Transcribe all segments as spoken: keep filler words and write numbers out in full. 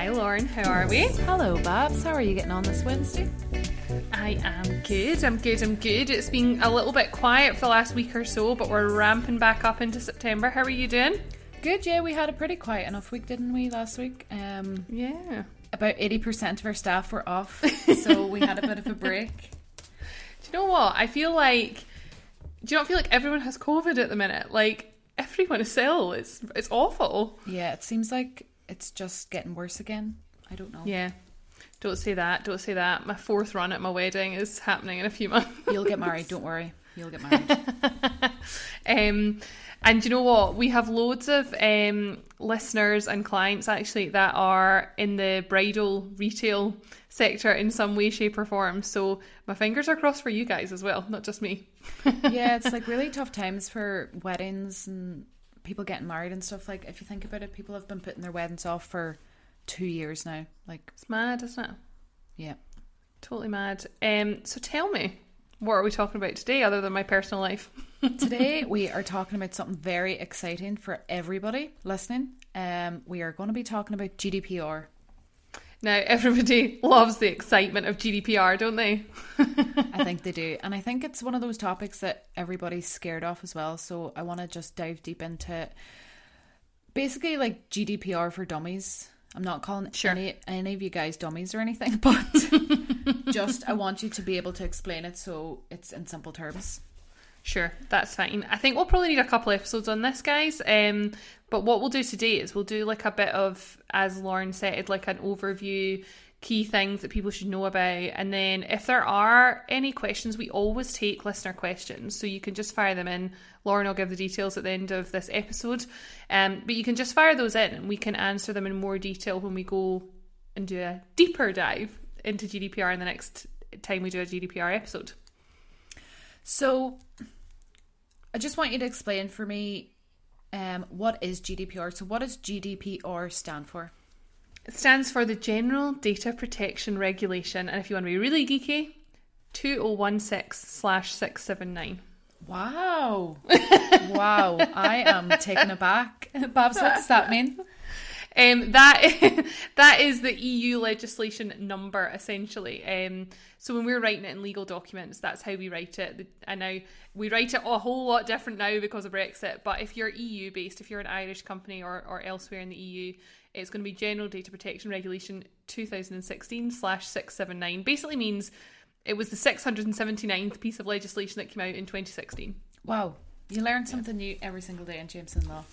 Hi Lauren, how are we? Hello Babs, how are you getting on this Wednesday? I am good, I'm good, I'm good. It's been a little bit quiet for the last week or so, but we're ramping back up into September. How are you doing? Good, yeah, we had a pretty quiet enough week, didn't we, last week? Um, yeah. About eighty percent of our staff were off, so we had a bit of a break. Do you know what? I feel like, do you not feel like everyone has COVID at the minute? Like, everyone is ill, it's, it's awful. Yeah, it seems like it's just getting worse again. I don't know. Yeah. Don't say that. Don't say that. My fourth run at my wedding is happening in a few months. You'll get married. Don't worry. You'll get married. um, and you know what? We have loads of um, listeners and clients actually that are in the bridal retail sector in some way, shape or form. So my fingers are crossed for you guys as well, not just me. Yeah, it's like really tough times for weddings and people getting married and stuff. Like, if you think about it, people have been putting their weddings off for two years now. Like, it's mad, isn't it? Yeah, totally mad. Um so tell me, what are we talking about today other than my personal life? Today we are talking about something very exciting for everybody listening. Um we are going to be talking about G D P R. Now, everybody loves the excitement of G D P R, don't they? I think they do. And I think it's one of those topics that everybody's scared of as well. So I want to just dive deep into it. Basically, like G D P R for dummies. I'm not calling sure. any, any of you guys dummies or anything, but just I want you to be able to explain it so it's in simple terms. Sure, that's fine. I think we'll probably need a couple episodes on this, guys. Um, but what we'll do today is we'll do like a bit of, as Lauren said, like an overview, key things that people should know about. And then if there are any questions, we always take listener questions. So you can just fire them in. Lauren will give the details at the end of this episode. Um, but you can just fire those in and we can answer them in more detail when we go and do a deeper dive into G D P R in the next time we do a G D P R episode. So I just want you to explain for me um, what is G D P R. So what does G D P R stand for? It stands for the General Data Protection Regulation. And if you want to be really geeky, two oh one six slash six seven nine. Wow. Wow. I am taken aback. Babs, what does that mean? Um, that is, that is the E U legislation number, essentially. Um, so when we're writing it in legal documents, that's how we write it. And now we write it a whole lot different now because of Brexit. But if you're E U based, if you're an Irish company or, or elsewhere in the E U, it's going to be General Data Protection Regulation two thousand sixteen slash six seven nine. Basically means it was the six hundred seventy-ninth piece of legislation that came out in twenty sixteen. Wow. You learn something new every single day in Jameson Law.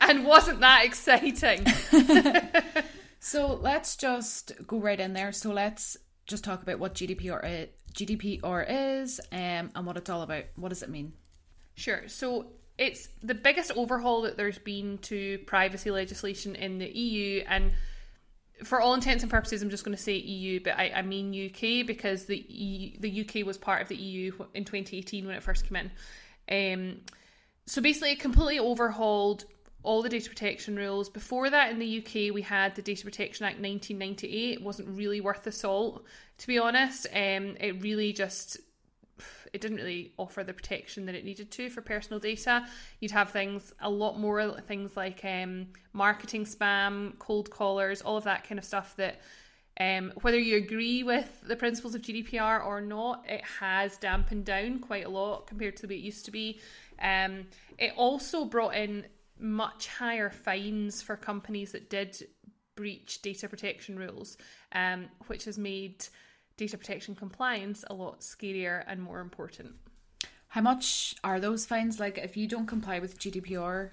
And wasn't that exciting? So let's just go right in there. So let's just talk about what G D P R is, G D P R is um, and what it's all about. What does it mean? Sure. So it's the biggest overhaul that there's been to privacy legislation in the E U. And for all intents and purposes, I'm just going to say E U, but I, I mean U K, because the E U, the U K was part of the E U in twenty eighteen when it first came in. Um, so basically, it completely overhauled all the data protection rules. Before that, in the U K, we had the Data Protection Act nineteen ninety-eight. It wasn't really worth the salt, to be honest. Um, it really just... it didn't really offer the protection that it needed to for personal data. You'd have things, a lot more things like um, marketing spam, cold callers, all of that kind of stuff that um, whether you agree with the principles of G D P R or not, it has dampened down quite a lot compared to the way it used to be. Um, it also brought in much higher fines for companies that did breach data protection rules, um, which has made data protection compliance a lot scarier and more important. How much are those fines? Like, if you don't comply with G D P R,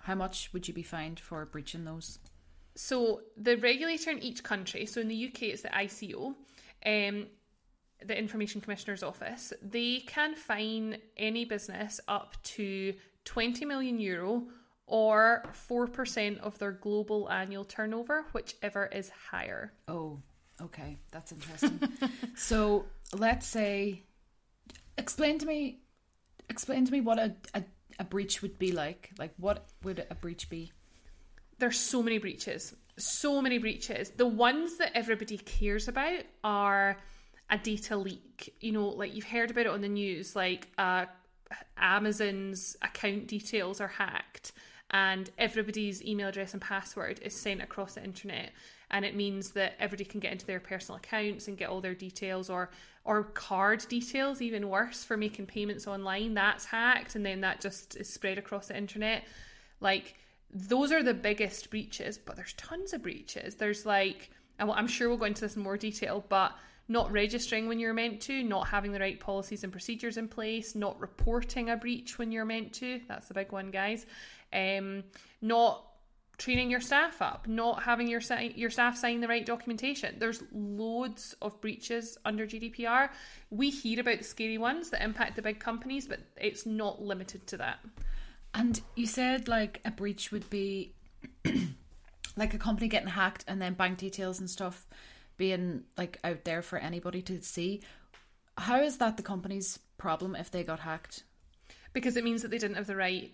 how much would you be fined for breaching those? So the regulator in each country, so in the U K it's the I C O, um, the Information Commissioner's Office, they can fine any business up to twenty million euro or four percent of their global annual turnover, whichever is higher. Oh, okay, that's interesting. So let's say, explain to me, explain to me what a, a, a breach would be like. Like, what would a breach be? There's so many breaches, so many breaches. The ones that everybody cares about are a data leak. You know, like you've heard about it on the news, like uh, Amazon's account details are hacked and everybody's email address and password is sent across the internet. And it means that everybody can get into their personal accounts and get all their details, or or card details, even worse, for making payments online. That's hacked, and then that just is spread across the internet. Like, those are the biggest breaches, but there's tons of breaches. There's like, and I'm sure we'll go into this in more detail, but not registering when you're meant to, not having the right policies and procedures in place, not reporting a breach when you're meant to. That's the big one, guys. Um, not training your staff up, not having your your staff sign the right documentation. There's loads of breaches under G D P R. We hear about the scary ones that impact the big companies, but it's not limited to that. And you said like a breach would be like a company getting hacked and then bank details and stuff being like out there for anybody to see. How is that the company's problem if they got hacked? Because it means that they didn't have the right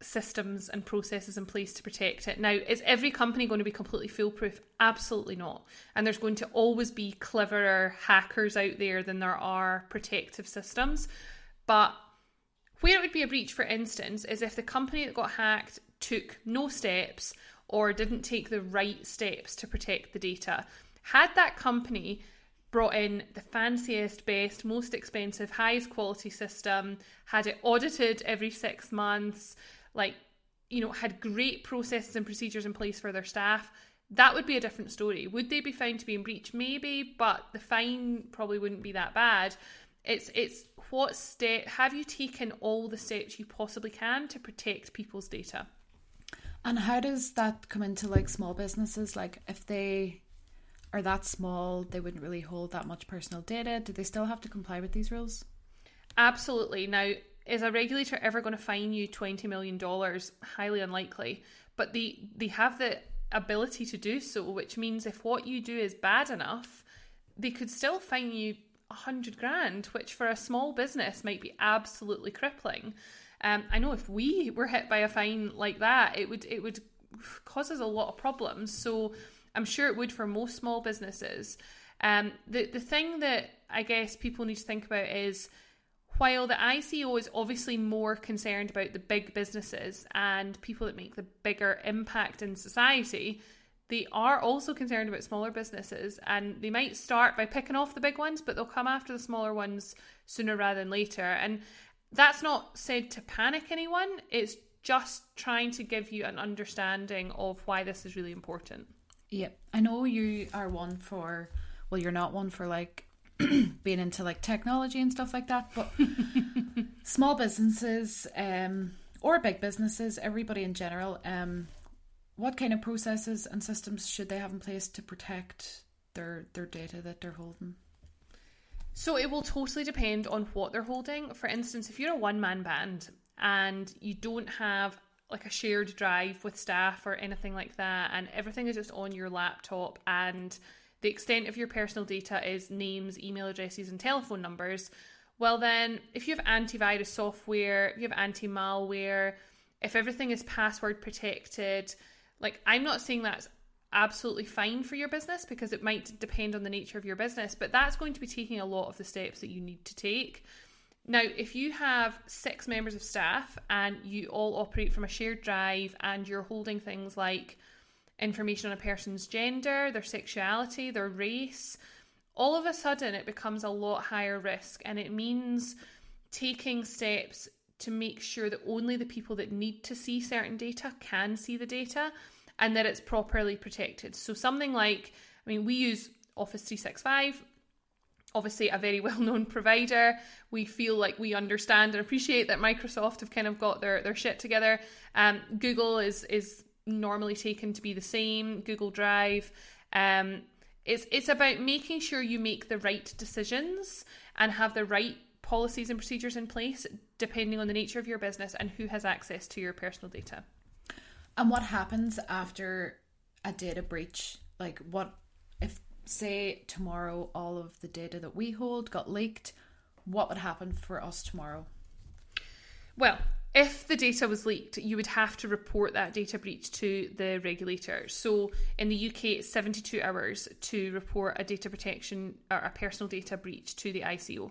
systems and processes in place to protect it. Now, is every company going to be completely foolproof? Absolutely not. And there's going to always be cleverer hackers out there than there are protective systems. But where it would be a breach, for instance, is if the company that got hacked took no steps or didn't take the right steps to protect the data. Had that company brought in the fanciest, best, most expensive, highest quality system, had it audited every six months, like, you know, had great processes and procedures in place for their staff, that would be a different story. Would they be found to be in breach? Maybe, but the fine probably wouldn't be that bad. It's it's what step have you taken all the steps you possibly can to protect people's data? And how does that come into like small businesses? Like if they are that small, they wouldn't really hold that much personal data. Do they still have to comply with these rules? Absolutely. Now, is a regulator ever going to fine you twenty million dollars? Highly unlikely. But they, they have the ability to do so, which means if what you do is bad enough, they could still fine you a hundred grand, which for a small business might be absolutely crippling. Um, I know if we were hit by a fine like that, it would it would cause us a lot of problems. So I'm sure it would for most small businesses. Um, the, the thing that I guess people need to think about is, while the I C O is obviously more concerned about the big businesses and people that make the bigger impact in society, they are also concerned about smaller businesses, and they might start by picking off the big ones, but they'll come after the smaller ones sooner rather than later. And that's not said to panic anyone. It's just trying to give you an understanding of why this is really important. Yep. I know you are one for, well, you're not one for like being into like technology and stuff like that, but small businesses um, or big businesses, everybody in general, um, what kind of processes and systems should they have in place to protect their their data that they're holding? So it will totally depend on what they're holding. For instance, if you're a one-man band and you don't have like a shared drive with staff or anything like that, and everything is just on your laptop, and the extent of your personal data is names, email addresses, and telephone numbers, well then, if you have antivirus software, if you have anti-malware, if everything is password protected, like, I'm not saying that's absolutely fine for your business because it might depend on the nature of your business, but that's going to be taking a lot of the steps that you need to take. Now, if you have six members of staff and you all operate from a shared drive and you're holding things like information on a person's gender, their sexuality, their race, all of a sudden it becomes a lot higher risk, and it means taking steps to make sure that only the people that need to see certain data can see the data, and that it's properly protected. So something like, I mean, we use Office three sixty-five, obviously a very well-known provider. We feel like we understand and appreciate that Microsoft have kind of got their, their shit together. Um, Google is is normally taken to be the same, Google Drive. Um, it's it's about making sure you make the right decisions and have the right policies and procedures in place depending on the nature of your business and who has access to your personal data. And what happens after a data breach? Like, what if, say, tomorrow all of the data that we hold got leaked? What would happen for us tomorrow? Well, if the data was leaked, you would have to report that data breach to the regulator. So in the U K, it's seventy-two hours to report a data protection or a personal data breach to the I C O.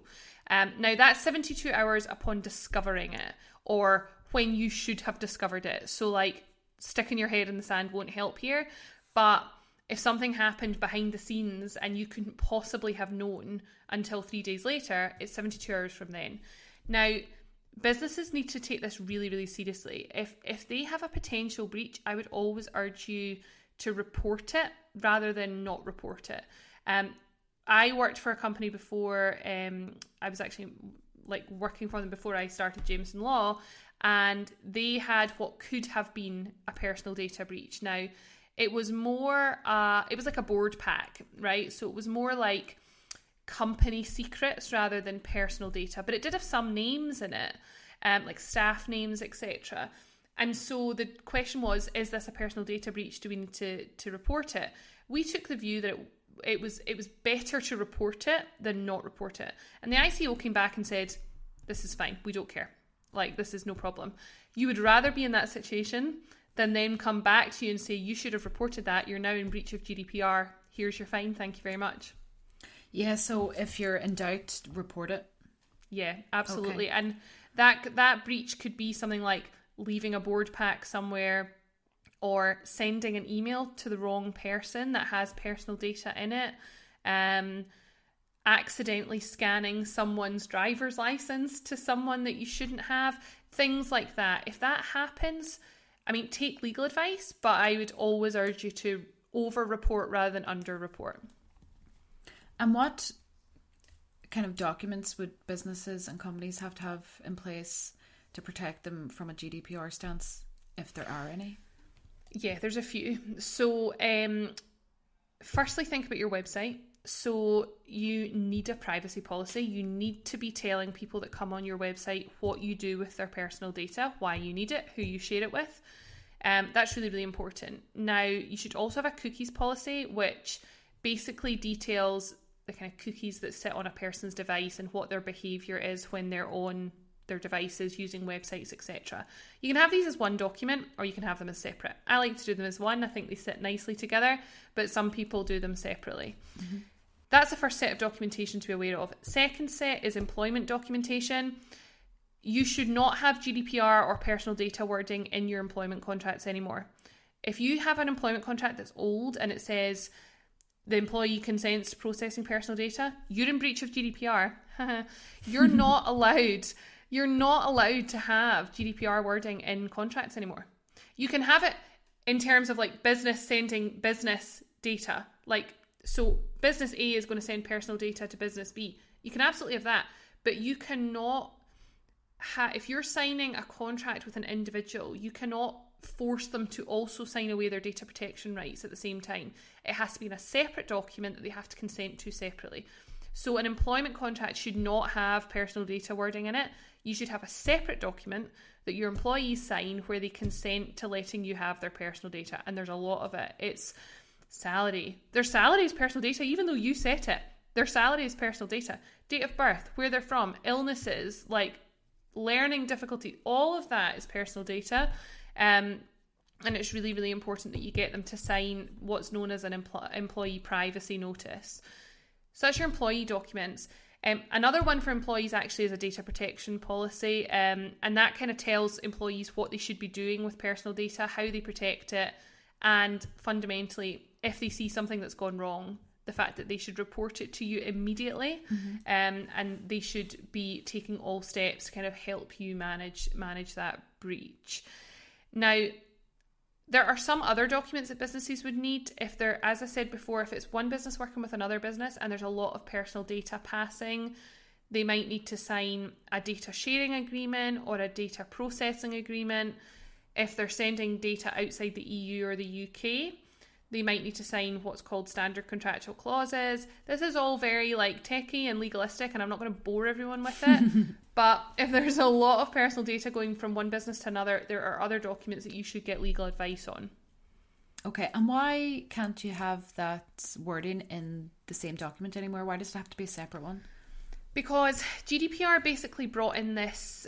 Um, now, that's seventy-two hours upon discovering it, or when you should have discovered it. So like sticking your head in the sand won't help here, but if something happened behind the scenes and you couldn't possibly have known until three days later, it's seventy-two hours from then. Now, businesses need to take this really, really seriously. If if they have a potential breach, I would always urge you to report it rather than not report it. Um, I worked for a company before, um, I was actually like working for them before I started Jameson Law, and they had what could have been a personal data breach. Now, it was more, uh, it was like a board pack, right? So it was more like company secrets rather than personal data, but it did have some names in it, um, like staff names, et cetera. And so the question was, is this a personal data breach? Do we need to, to report it? We took the view that it, it was it was better to report it than not report it. And the I C O came back and said, this is fine, we don't care. Like, this is no problem. You would rather be in that situation than then come back to you and say, you should have reported that, you're now in breach of G D P R, here's your fine, thank you very much. Yeah, so if you're in doubt, report it. Yeah, absolutely. Okay. And that that breach could be something like leaving a board pack somewhere or sending an email to the wrong person that has personal data in it, um, accidentally scanning someone's driver's license to someone that you shouldn't have, things like that. If that happens, I mean, take legal advice, but I would always urge you to over-report rather than under-report. And what kind of documents would businesses and companies have to have in place to protect them from a G D P R stance, if there are any? Yeah, there's a few. So um, firstly, think about your website. So you need a privacy policy. You need to be telling people that come on your website what you do with their personal data, why you need it, who you share it with. Um, that's really, really important. Now, you should also have a cookies policy, which basically details the kind of cookies that sit on a person's device and what their behavior is when they're on their devices, using websites, et cetera. You can have these as one document, or you can have them as separate. I like to do them as one. I think they sit nicely together, but some people do them separately. Mm-hmm. That's the first set of documentation to be aware of. Second set is employment documentation. You should not have G D P R or personal data wording in your employment contracts anymore. If you have an employment contract that's old and it says the employee consents to processing personal data, you're in breach of G D P R. You're not allowed... You're not allowed to have G D P R wording in contracts anymore. You can have it in terms of like business sending business data. Like, so business A is going to send personal data to business B. You can absolutely have that, but you cannot ha- if you're signing a contract with an individual, you cannot force them to also sign away their data protection rights at the same time. It has to be in a separate document that they have to consent to separately. So an employment contract should not have personal data wording in it. You should have a separate document that your employees sign where they consent to letting you have their personal data. And there's a lot of it. It's salary. Their salary is personal data, even though you set it. Their salary is personal data. Date of birth, where they're from, illnesses, like learning difficulties, all of that is personal data. Um, and it's really, really important that you get them to sign what's known as an empl- employee privacy notice. So that's your employee documents. Um, another one for employees actually is a data protection policy, um, and that kind of tells employees what they should be doing with personal data, how they protect it, and fundamentally, if they see something that's gone wrong, the fact that they should report it to you immediately, mm-hmm. um, and they should be taking all steps to kind of help you manage manage that breach. Now, there are some other documents that businesses would need if they're, as I said before, if it's one business working with another business and there's a lot of personal data passing, they might need to sign a data sharing agreement or a data processing agreement. If they're sending data outside the E U or the U K, they might need to sign what's called standard contractual clauses. This is all very like techie and legalistic, and I'm not going to bore everyone with it. But if there's a lot of personal data going from one business to another, there are other documents that you should get legal advice on. Okay, and why can't you have that wording in the same document anymore? Why does it have to be a separate one? Because G D P R basically brought in this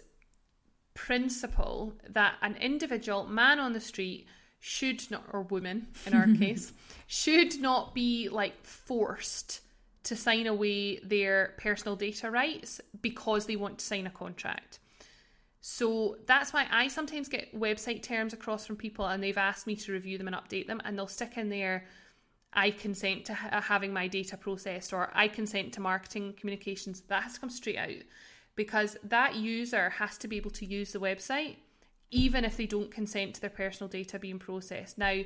principle that an individual, man on the street, should not, or woman in our case, should not be like forced to sign away their personal data rights because they want to sign a contract. So that's why I sometimes get website terms across from people and they've asked me to review them and update them, and they'll stick in there, I consent to ha- having my data processed, or I consent to marketing communications. That has to come straight out, because that user has to be able to use the website even if they don't consent to their personal data being processed. Now,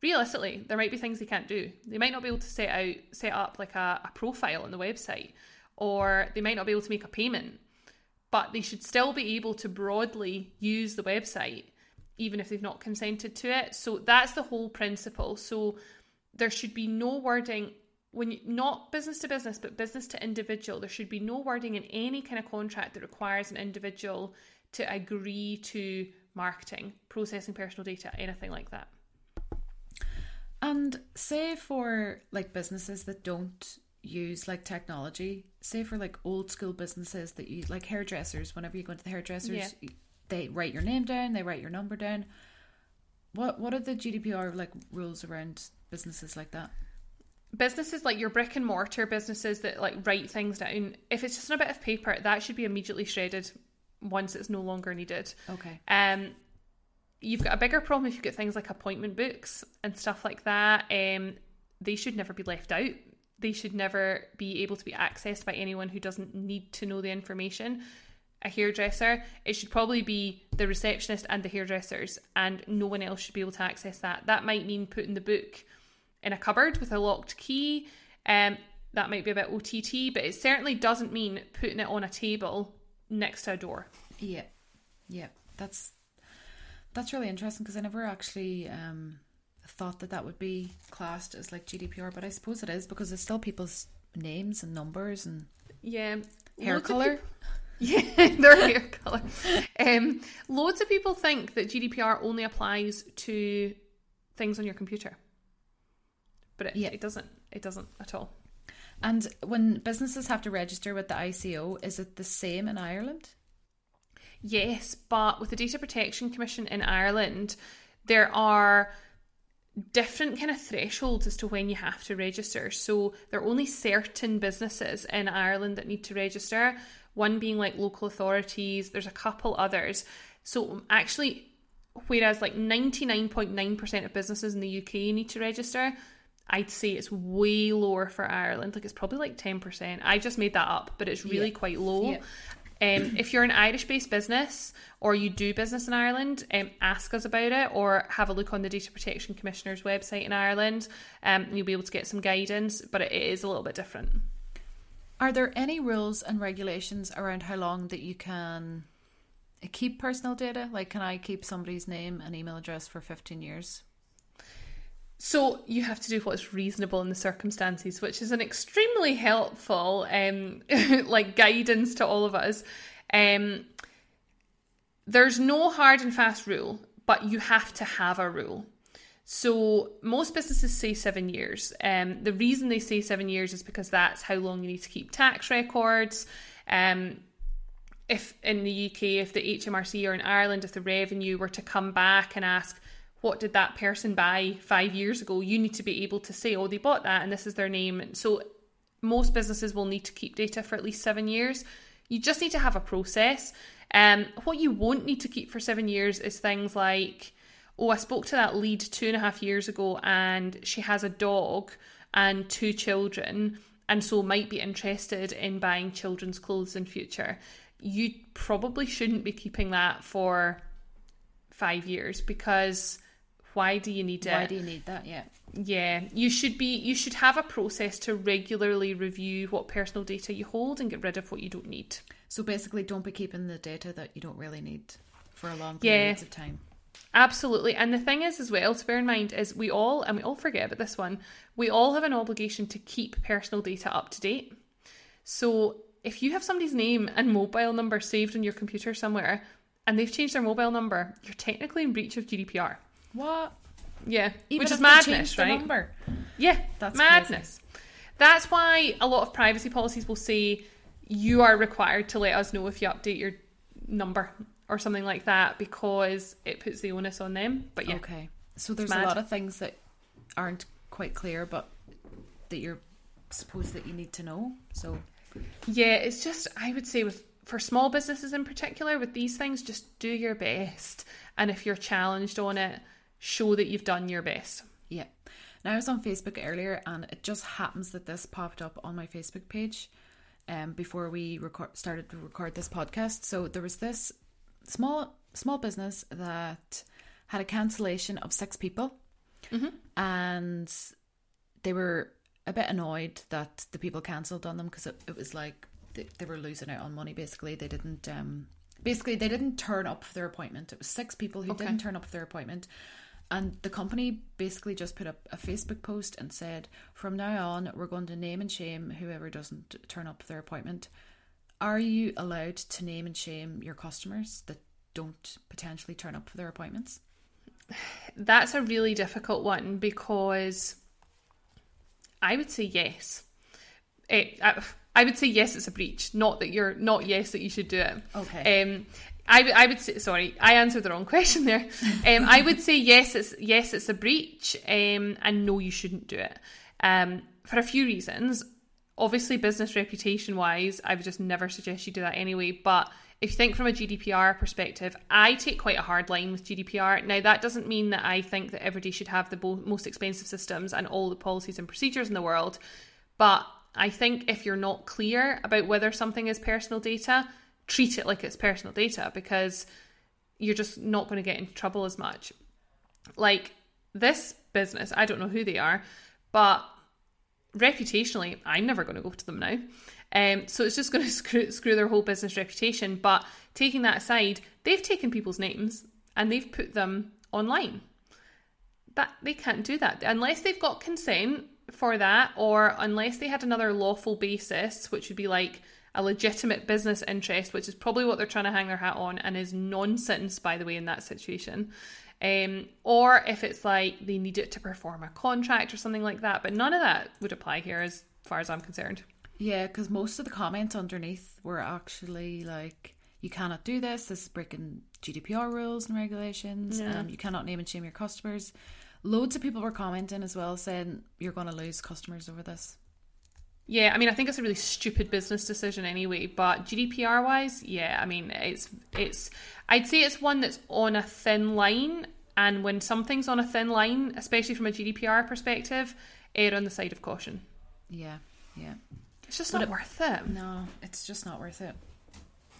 realistically, there might be things they can't do. They might not be able to set out, set up like a, a profile on the website, or they might not be able to make a payment. But they should still be able to broadly use the website, even if they've not consented to it. So that's the whole principle. So there should be no wording, when you, not business to business, but business to individual, there should be no wording in any kind of contract that requires an individual to agree to marketing, processing personal data, anything like that. And say for like businesses that don't use like technology, say for like old school businesses that use like hairdressers, whenever you go into the hairdressers, yeah. they write your name down, they write your number down. What what are the G D P R like rules around businesses like that? Businesses like your brick and mortar businesses that like write things down, if it's just on a bit of paper, that should be immediately shredded once it's no longer needed. Okay. Um, you've got a bigger problem if you've got things like appointment books and stuff like that. Um, they should never be left out. They should never be able to be accessed by anyone who doesn't need to know the information. A hairdresser, it should probably be the receptionist and the hairdressers, and no one else should be able to access that. That might mean putting the book in a cupboard with a locked key. Um, that might be a bit O T T, but it certainly doesn't mean putting it on a table next to a door. Yeah, yeah, that's that's really interesting, because I never actually um, thought that that would be classed as like G D P R, but I suppose it is, because it's still people's names and numbers and yeah, hair colour. People... Yeah, their hair colour. Um, loads of people think that G D P R only applies to things on your computer, but it, yeah. it doesn't. It doesn't at all. And when businesses have to register with the I C O, is it the same in Ireland? Yes, but with the Data Protection Commission in Ireland, there are different kind of thresholds as to when you have to register. So there are only certain businesses in Ireland that need to register, one being like local authorities, there's a couple others. So actually, whereas like ninety-nine point nine percent of businesses in the U K need to register, I'd say it's way lower for Ireland. Like it's probably like ten percent. I just made that up, but it's really yeah. quite low. Yeah. Um, if you're an Irish-based business or you do business in Ireland, um, ask us about it, or have a look on the Data Protection Commissioner's website in Ireland, um, and you'll be able to get some guidance, but it is a little bit different. Are there any rules and regulations around how long that you can keep personal data? Like, can I keep somebody's name and email address for fifteen years? So you have to do what's reasonable in the circumstances, which is an extremely helpful um, like guidance to all of us. Um, there's no hard and fast rule, but you have to have a rule. So most businesses say seven years. Um, the reason they say seven years is because that's how long you need to keep tax records. Um, if in the U K, if the H M R C, or in Ireland, if the revenue were to come back and ask, what did that person buy five years ago? You need to be able to say, oh, they bought that and this is their name. And so most businesses will need to keep data for at least seven years. You just need to have a process. Um, what you won't need to keep for seven years is things like, oh, I spoke to that lead two and a half years ago and she has a dog and two children, and so might be interested in buying children's clothes in future. You probably shouldn't be keeping that for five years because... Why do you need it? Why do you need that? Yeah. Yeah. You should be, you should have a process to regularly review what personal data you hold and get rid of what you don't need. So basically, don't be keeping the data that you don't really need for a long period yeah, of time. Absolutely. And the thing is as well to bear in mind is we all, and we all forget about this one, we all have an obligation to keep personal data up to date. So if you have somebody's name and mobile number saved on your computer somewhere and they've changed their mobile number, you're technically in breach of G D P R. What? Yeah, even which is madness, right? Number. Yeah, that's madness. Crazy. That's why a lot of privacy policies will say you are required to let us know if you update your number or something like that, because it puts the onus on them. But yeah, okay. So there's a lot of things that aren't quite clear, but that you're supposed that you need to know. So yeah, it's just I would say with for small businesses in particular, with these things, just do your best. And if you're challenged on it, show that you've done your best. Yeah. Now, I was on Facebook earlier, and it just happens that this popped up on my Facebook page um, before we record, started to record this podcast. So there was this small small business that had a cancellation of six people, mm-hmm. and they were a bit annoyed that the people cancelled on them, because it, it was like they, they were losing out on money. Basically, they didn't. Um, basically, they didn't turn up for their appointment. It was six people who okay. didn't turn up for their appointment. And the company basically just put up a Facebook post and said, from now on, we're going to name and shame whoever doesn't turn up for their appointment. Are you allowed to name and shame your customers that don't potentially turn up for their appointments? That's a really difficult one, because I would say yes. It, I, I would say yes, it's a breach. Not that you're not yes that you should do it. Okay. Um, I, I would say, sorry, I answered the wrong question there. Um, I would say yes, it's yes, it's a breach, um, and no, you shouldn't do it, um, for a few reasons. Obviously, business reputation wise, I would just never suggest you do that anyway. But if you think from a G D P R perspective, I take quite a hard line with G D P R. Now, that doesn't mean that I think that everybody should have the bo- most expensive systems and all the policies and procedures in the world. But I think if you're not clear about whether something is personal data, treat it like it's personal data, because you're just not going to get into trouble as much. Like this business, I don't know who they are, but reputationally, I'm never going to go to them now. Um, so it's just going to screw, screw their whole business reputation. But taking that aside, they've taken people's names and they've put them online. That they can't do that unless they've got consent for that, or unless they had another lawful basis, which would be like a legitimate business interest, which is probably what they're trying to hang their hat on and is nonsense, by the way, in that situation. Um, or if it's like they need it to perform a contract or something like that. But none of that would apply here as far as I'm concerned. Yeah, because most of the comments underneath were actually like, you cannot do this. This is breaking G D P R rules and regulations. Yeah. Um, you cannot name and shame your customers. Loads of people were commenting as well, saying you're going to lose customers over this. Yeah, I mean, I think it's a really stupid business decision anyway, but G D P R wise, yeah, I mean, it's, it's, I'd say it's one that's on a thin line. And when something's on a thin line, especially from a G D P R perspective, err on the side of caution. Yeah, yeah. It's just but not it, worth it. No, it's just not worth it.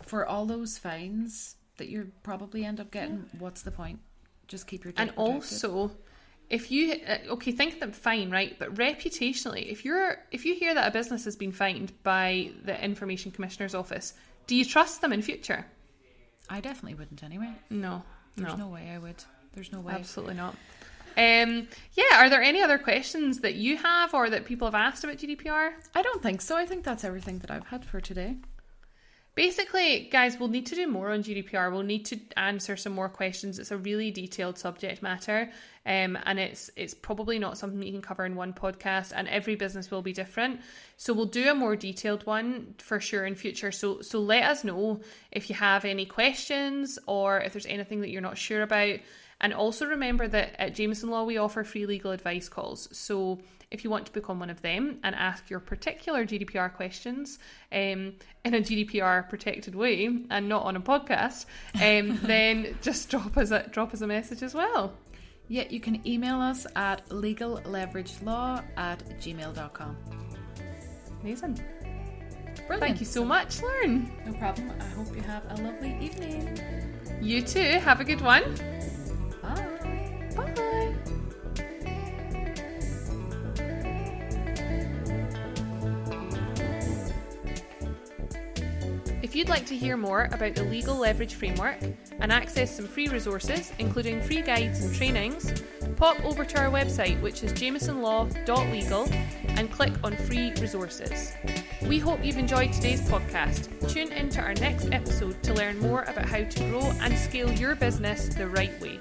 For all those fines that you'll probably end up getting, yeah. What's the point? Just keep your data protected. And also, if you, okay, think them fine, right? But reputationally, if you're, if you hear that a business has been fined by the Information Commissioner's Office, do you trust them in future? I definitely wouldn't anyway. No, There's no, no way I would. There's no way. Absolutely not. Um, yeah, are there any other questions that you have or that people have asked about G D P R? I don't think so. I think that's everything that I've had for today. Basically, guys, we'll need to do more on G D P R. We'll need to answer some more questions. It's a really detailed subject matter, um, and it's it's probably not something you can cover in one podcast, and every business will be different. So we'll do a more detailed one for sure in future. So, so let us know if you have any questions or if there's anything that you're not sure about. And also remember that at Jameson Law, we offer free legal advice calls. So if you want to book on one of them and ask your particular G D P R questions um, in a G D P R protected way and not on a podcast, um, then just drop us a, drop us a message as well. Yeah, you can email us at legal leverage law at gmail dot com. Amazing. Brilliant. Thank you so much, Lauren. No problem. I hope you have a lovely evening. You too. Have a good one. Bye. Bye. If you'd like to hear more about the Legal Leverage Framework and access some free resources, including free guides and trainings, pop over to our website, which is jameson law dot legal, and click on free resources. We hope you've enjoyed today's podcast. Tune into our next episode to learn more about how to grow and scale your business the right way.